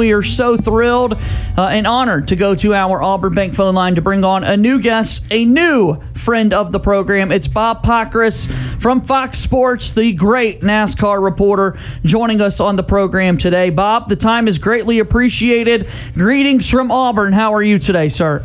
we are so thrilled and honored to go to our Auburn Bank phone line to bring on a new guest, a new friend of the program. It's Bob Pockrass from Fox Sports, the great NASCAR reporter, joining us on the program today. Bob, the time is greatly appreciated. Greetings from Auburn. How are you today, sir?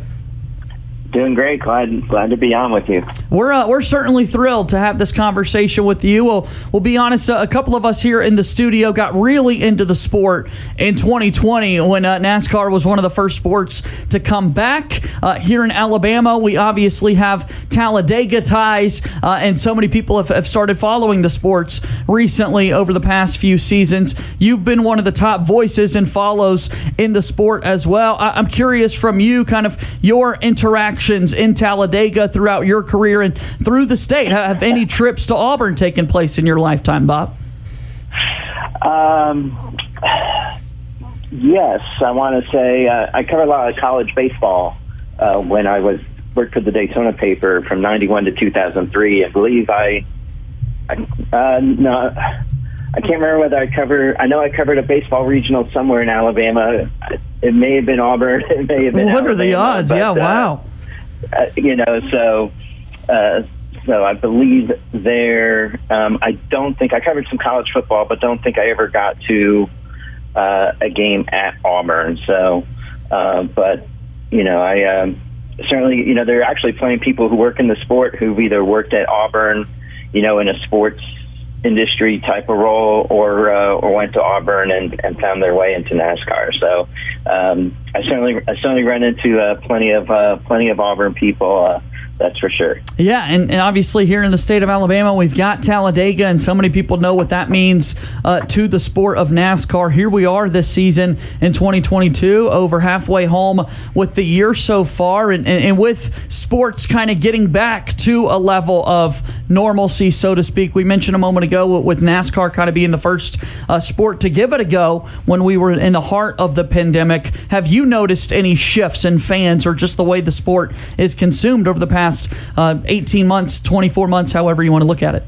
Doing great, Clyde. Glad to be on with you. We're certainly thrilled to have this conversation with you. We'll be honest, a couple of us here in the studio got really into the sport in 2020 when NASCAR was one of the first sports to come back. Here in Alabama, we obviously have Talladega ties, and so many people have started following the sports recently over the past few seasons. You've been one of the top voices and follows in the sport as well. I'm curious from you, kind of your interaction in Talladega throughout your career and through the state. Have any trips to Auburn taken place in your lifetime, Bob? Yes, I want to say I covered a lot of college baseball when I worked for the Daytona paper from 91 to 2003. I believe I can't remember whether I covered a baseball regional somewhere in Alabama. It may have been Auburn. It may have been Alabama, are the odds? But, yeah, wow. So I believe there. I don't think I covered some college football, but don't think I ever got to a game at Auburn. So, but you know, I certainly, you know, they're actually playing people who work in the sport who've either worked at Auburn, you know, in a sports industry type of role, or went to Auburn and found their way into NASCAR. So I certainly ran into plenty of Auburn people. That's for sure. Yeah, and obviously here in the state of Alabama, we've got Talladega, and so many people know what that means to the sport of NASCAR. Here we are this season in 2022, over halfway home with the year so far, and with sports kind of getting back to a level of normalcy, so to speak. We mentioned a moment ago with NASCAR kind of being the first sport to give it a go when we were in the heart of the pandemic. Have you noticed any shifts in fans or just the way the sport is consumed over the past 18 months, 24 months, however you want to look at it?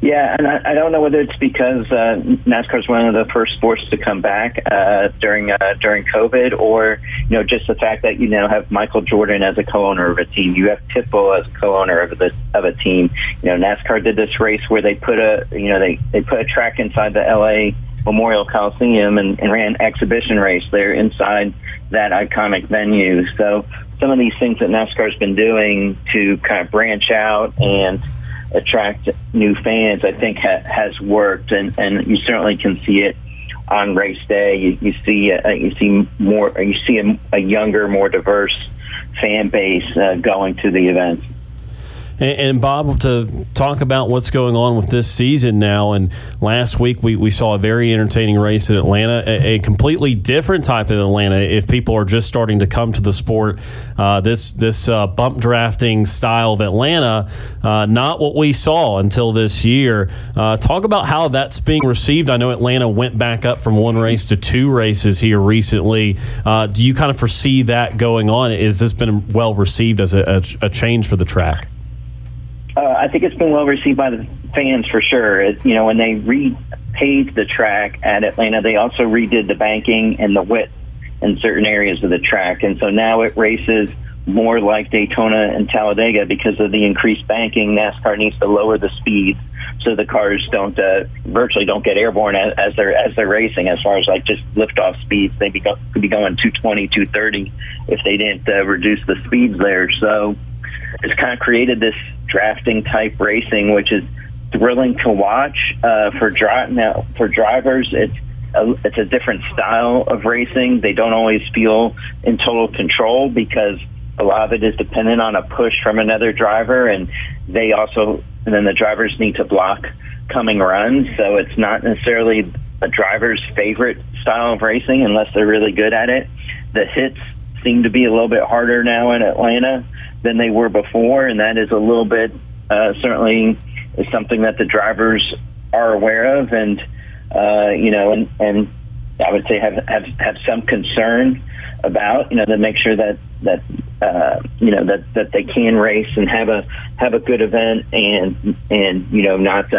Yeah, and I don't know whether it's because NASCAR is one of the first sports to come back during COVID, or you know, just the fact that you now have Michael Jordan as a co-owner of a team, you have Pitbull as a co-owner of a team. You know, NASCAR did this race where they put a track inside the LA Memorial Coliseum and ran an exhibition race there inside that iconic venue. So some of these things that NASCAR's been doing to kind of branch out and attract new fans, I think has worked, and you certainly can see it on race day. You see a younger, more diverse fan base going to the events. And Bob, to talk about what's going on with this season now, and last week we saw a very entertaining race in Atlanta, a completely different type of Atlanta if people are just starting to come to the sport. This bump drafting style of Atlanta, not what we saw until this year. Talk about how that's being received. I know Atlanta went back up from one race to two races here recently. Do you kind of foresee that going on? Has this been well received as a change for the track? I think it's been well received by the fans for sure. You know, when they repaved the track at Atlanta, they also redid the banking and the width in certain areas of the track. And so now it races more like Daytona and Talladega because of the increased banking. NASCAR needs to lower the speed so the cars don't virtually don't get airborne as they're racing. As far as like just liftoff speeds, they could be going 220, 230 if they didn't reduce the speeds there. So it's kind of created this drafting type racing, which is thrilling to watch for drivers. It's a different style of racing. They don't always feel in total control because a lot of it is dependent on a push from another driver, and then the drivers need to block coming runs. So it's not necessarily a driver's favorite style of racing unless they're really good at it. The hits seem to be a little bit harder now in Atlanta than they were before, and that is a little bit certainly is something that the drivers are aware of, and you know, and I would say have some concern about, you know, to make sure that they can race and have a good event, and you know, not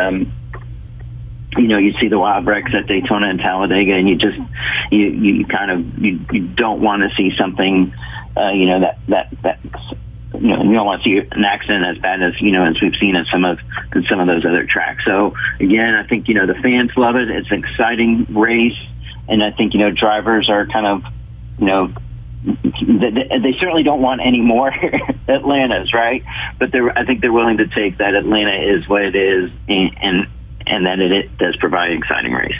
you know, you see the wild wrecks at Daytona and Talladega, and you just you don't want to see something, you don't want to see an accident as bad as, you know, as we've seen at some of those other tracks. So again, I think, you know, the fans love it. It's an exciting race, and I think, you know, drivers are kind of, you know, they certainly don't want any more Atlantas, right? But I think they're willing to take that Atlanta is what it is, and that it does provide an exciting race.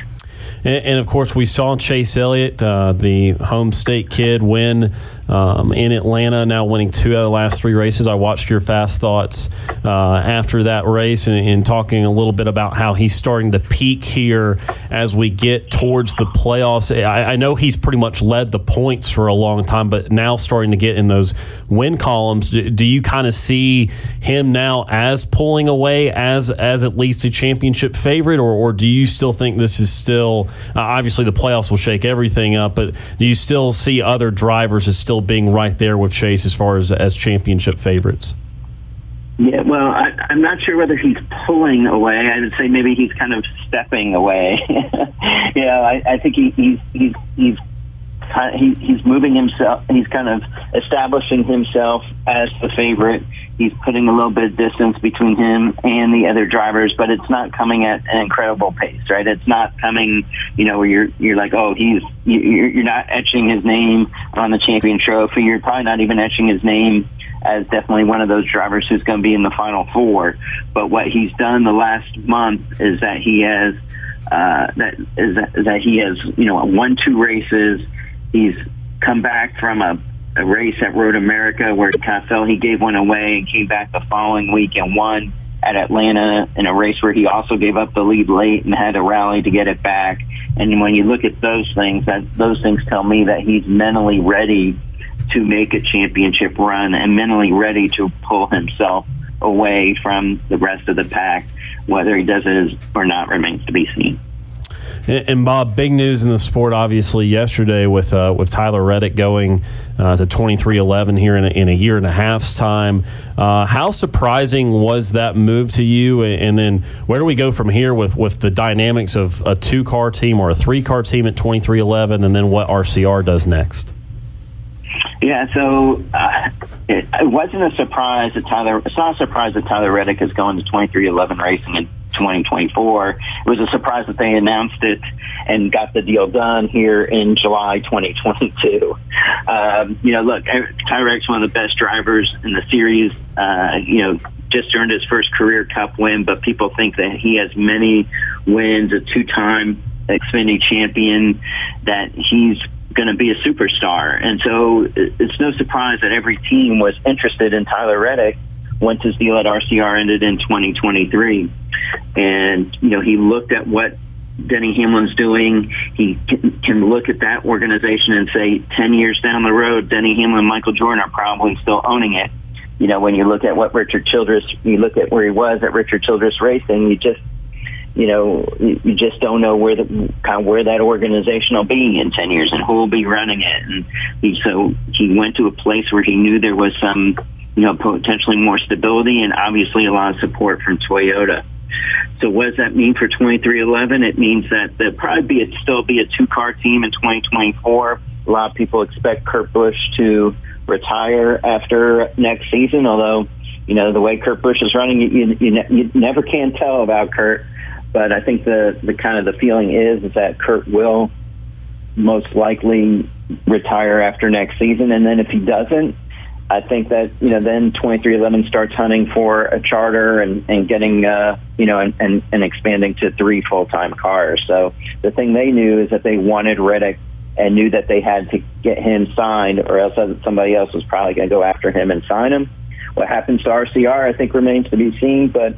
And of course, we saw Chase Elliott, the home state kid, win in Atlanta, now winning 2 out of the last 3 races. I watched your Fast Thoughts after that race and talking a little bit about how he's starting to peak here as we get towards the playoffs. I know he's pretty much led the points for a long time, but now starting to get in those win columns. Do you kind of see him now as pulling away as at least a championship favorite, or do you still think this is still obviously the playoffs will shake everything up, but do you still see other drivers as still being right there with Chase as far as championship favorites? Yeah, well, I'm not sure whether he's pulling away. I would say maybe he's kind of stepping away. I think he's moving himself. He's kind of establishing himself as the favorite. He's putting a little bit of distance between him and the other drivers, but it's not coming at an incredible pace, right? It's not coming, you know, where you're like, oh, you're not etching his name on the champion trophy. You're probably not even etching his name as definitely one of those drivers who's going to be in the Final Four. But what he's done the last month is that he has, you know, won 2 races. He's come back from a race at Road America where he kind of felt he gave one away and came back the following week and won at Atlanta in a race where he also gave up the lead late and had a rally to get it back. And when you look at those things, those things tell me that he's mentally ready to make a championship run and mentally ready to pull himself away from the rest of the pack. Whether he does it or not remains to be seen. And Bob, big news in the sport, obviously, yesterday with Tyler Reddick going to 23XI here in a year and a half's time. How surprising was that move to you? And then where do we go from here with the dynamics of a 2-car team or a 3-car team at 23XI, and then what RCR does next? Yeah, so it wasn't a surprise that it's not a surprise that Tyler Reddick is going to 23XI Racing in 2024. It was a surprise that they announced it and got the deal done here in July 2022. You know, look, Tyler Reddick's one of the best drivers in the series. You know, just earned his first career Cup win, but people think that he has many wins, a 2-time Xfinity champion, that he's going to be a superstar. And so it's no surprise that every team was interested in Tyler Reddick once his deal at RCR ended in 2023. And, you know, he looked at what Denny Hamlin's doing. He can look at that organization and say 10 years down the road, Denny Hamlin and Michael Jordan are probably still owning it. You know, when you look at you look at where he was at Richard Childress Racing, you just don't know where that organization will be in 10 years and who will be running it. And he went to a place where he knew there was some, you know, potentially more stability and obviously a lot of support from Toyota. So what does that mean for 23XI? It means that there'll probably still be a 2-car team in 2024. A lot of people expect Kurt Busch to retire after next season, although, you know, the way Kurt Busch is running, you never can tell about Kurt. But I think the kind of the feeling is that Kurt will most likely retire after next season. And then if he doesn't, I think that, you know, then 23XI starts hunting for a charter and getting, you know, and expanding to 3 full-time cars. So the thing they knew is that they wanted Reddick and knew that they had to get him signed, or else somebody else was probably going to go after him and sign him. What happens to RCR, I think, remains to be seen. But,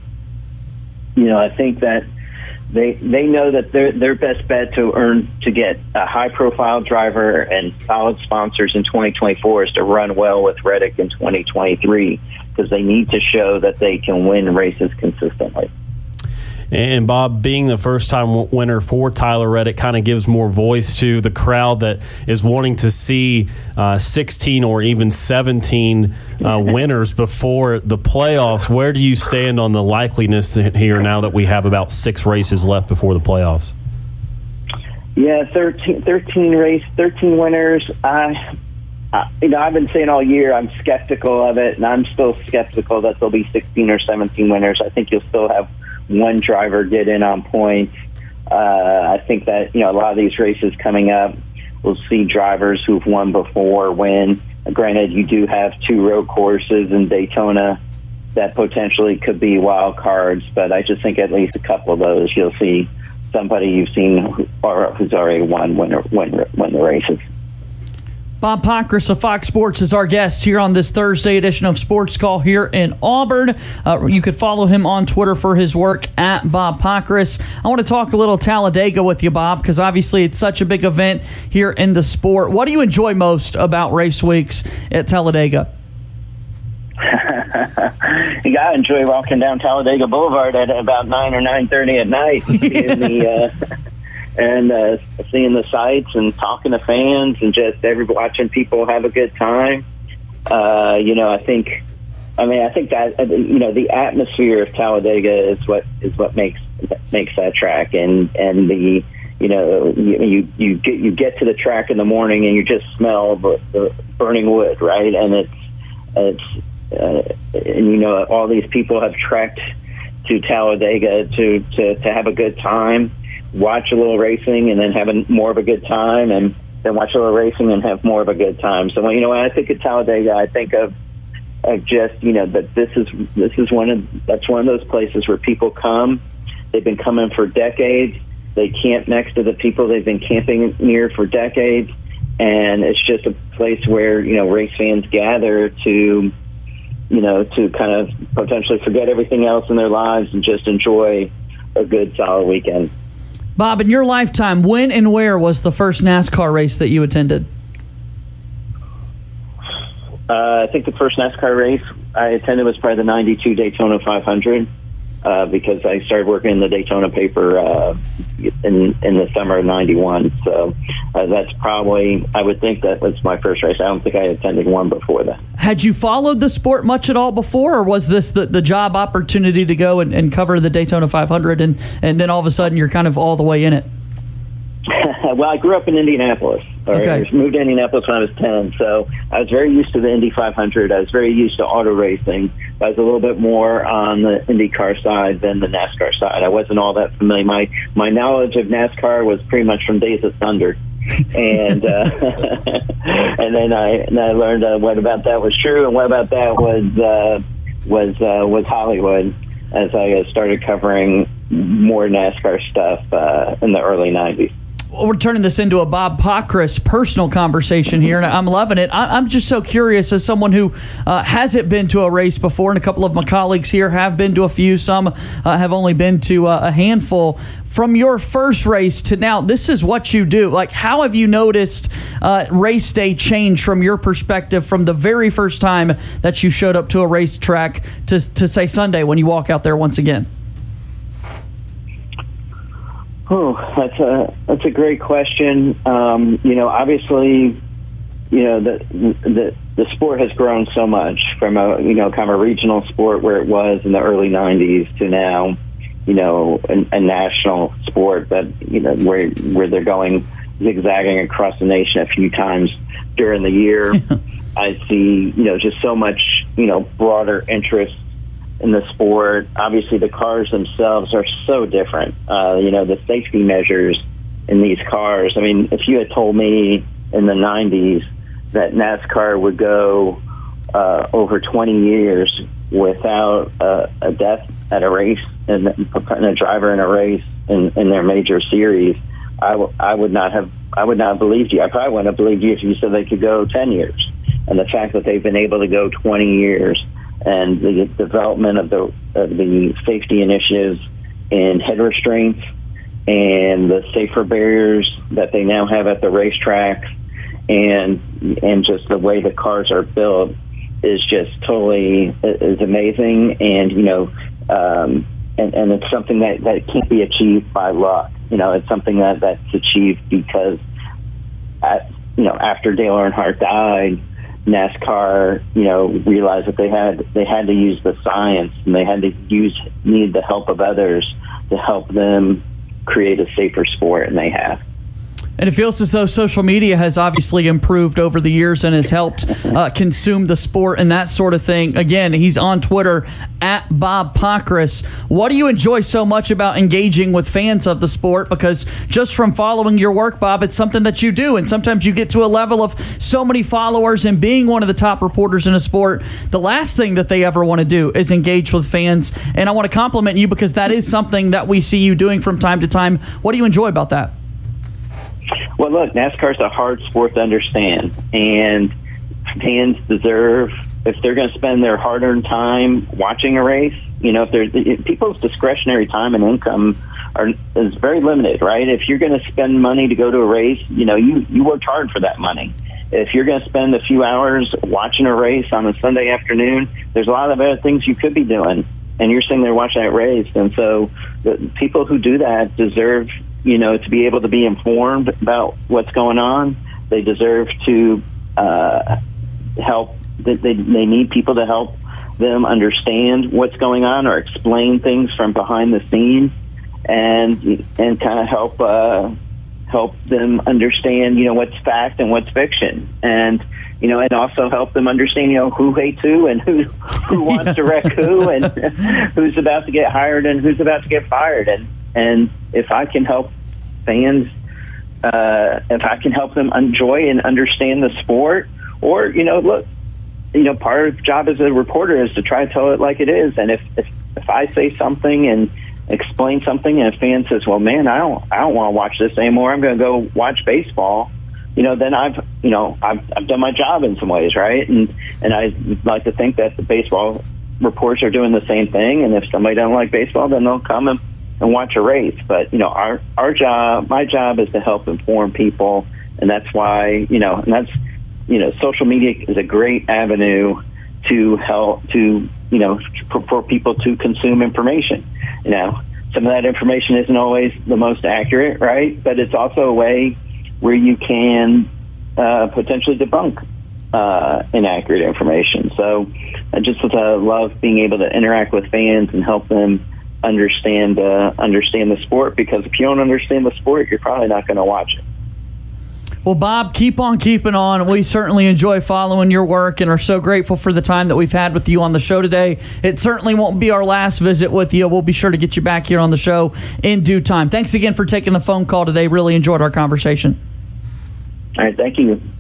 you know, I think that They know that their best bet to get a high-profile driver and solid sponsors in 2024 is to run well with Reddick in 2023, because they need to show that they can win races consistently. And Bob, being the first-time winner for Tyler Reddick kind of gives more voice to the crowd that is wanting to see 16 or even 17 winners before the playoffs. Where do you stand on the likeliness here now that we have about 6 races left before the playoffs? Yeah, 13 winners. I've been saying all year I'm skeptical of it, and I'm still skeptical that there'll be 16 or 17 winners. I think you'll still have one driver get in on points. I think that, a lot of these races coming up, we'll see drivers who've won before win. Granted, you do have 2 road courses in Daytona that potentially could be wild cards, but I just think at least a couple of those you'll see somebody you've seen who's already won the races. Bob Pockrass of Fox Sports is our guest here on this Thursday edition of Sports Call here in Auburn. You could follow him on Twitter for his work at Bob Pockrass. I want to talk a little Talladega with you, Bob, because obviously it's such a big event here in the sport. What do you enjoy most about race weeks at Talladega? You gotta enjoy walking down Talladega Boulevard at about 9 or 9:30 at night, and seeing the sights and talking to fans and just watching people have a good time. I think that the atmosphere of Talladega is what makes that track, and the you get to the track in the morning and you just smell the burning wood, right? And it's all these people have trekked to Talladega to have a good time, watch a little racing, and then have more of a good time, and then watch a little racing and have more of a good time. So when I think of Talladega, I think of just that this is one of those places where people come. They've been coming for decades. They camp next to the people they've been camping near for decades, and it's just a place where race fans gather to kind of potentially forget everything else in their lives and just enjoy a good solid weekend. Bob, in your lifetime, when and where was the first NASCAR race that you attended? I think the first NASCAR race I attended was probably the 92 Daytona 500 because I started working in the Daytona paper in the summer of 91. So that's probably, I would think that was my first race. I don't think I attended one before that. Had you followed the sport much at all before, or was this the job opportunity to go and cover the Daytona 500 and then all of a sudden you're kind of all the way in it? Well, I grew up in Indianapolis. I moved to Indianapolis when I was 10, so I was very used to the Indy 500. I was very used to auto racing. I was a little bit more on the IndyCar side than the NASCAR side. I wasn't all that familiar. My knowledge of NASCAR was pretty much from Days of Thunder. And then I learned what about that was true and what about that was Hollywood as I started covering more NASCAR stuff in the early 90s. We're turning this into a Bob Pockrass personal conversation here, and I'm loving it. I'm just so curious as someone who hasn't been to a race before, and a couple of my colleagues here have been to a few. Some have only been to a handful. From your first race to now, this is what you do. Like, how have you noticed race day change from your perspective from the very first time that you showed up to a racetrack to say Sunday when you walk out there once again? Oh, that's a great question. Obviously, the sport has grown so much from a regional sport where it was in the early 90s to now, a national sport that, where they're going zigzagging across the nation a few times during the year. I see, just so much, broader interest in the sport. Obviously, the cars themselves are so different. The safety measures in these cars. I mean, if you had told me in the 90s that NASCAR would go over 20 years without a death at a race and putting a driver in a race in their major series, I would not have believed you. I probably wouldn't have believed you if you said they could go 10 years. And the fact that they've been able to go 20 years and the development of the safety initiatives and head restraints and the safer barriers that they now have at the racetracks and just the way the cars are built is amazing. And and it's something that can't be achieved by luck. You know, it's something that's achieved because, after Dale Earnhardt died, NASCAR, realized that they had to use the science, and they had to need the help of others to help them create a safer sport, and they have. And it feels as though social media has obviously improved over the years and has helped consume the sport and that sort of thing. Again, he's on Twitter at Bob Pockrass. What do you enjoy so much about engaging with fans of the sport? Because just from following your work, Bob, it's something that you do. And sometimes you get to a level of so many followers and being one of the top reporters in a sport. The last thing that they ever want to do is engage with fans. And I want to compliment you because that is something that we see you doing from time to time. What do you enjoy about that? Well, look, NASCAR's a hard sport to understand, and fans deserve, if they're going to spend their hard-earned time watching a race, if people's discretionary time and income is very limited, right? If you're going to spend money to go to a race, you worked hard for that money. If you're going to spend a few hours watching a race on a Sunday afternoon, there's a lot of other things you could be doing, and you're sitting there watching that race. And so the people who do that deserve to be able to be informed about what's going on. They deserve to help. They need people to help them understand what's going on or explain things from behind the scenes and kind of help them understand, what's fact and what's fiction. And, and also help them understand, who hates who and who wants to wreck who and who's about to get hired and who's about to get fired. And if I can help fans, if I can help them enjoy and understand the sport, or, part of the job as a reporter is to try to tell it like it is. And if I say something and explain something and a fan says, well, man, I don't want to watch this anymore, I'm going to go watch baseball, then I've done my job in some ways, right? And I like to think that the baseball reports are doing the same thing. And if somebody doesn't like baseball, then they'll come and watch a race. But my job is to help inform people, and that's why social media is a great avenue to help for people to consume information. Some of that information isn't always the most accurate, right? But it's also a way where you can potentially debunk inaccurate information. So I just love being able to interact with fans and help them understand the sport, because if you don't understand the sport, you're probably not going to watch it. Well, Bob, keep on keeping on. We certainly enjoy following your work and are so grateful for the time that we've had with you on the show today. It certainly won't be our last visit with you. We'll be sure to get you back here on the show in due time. Thanks again for taking the phone call today. Really enjoyed our conversation. All right, thank you.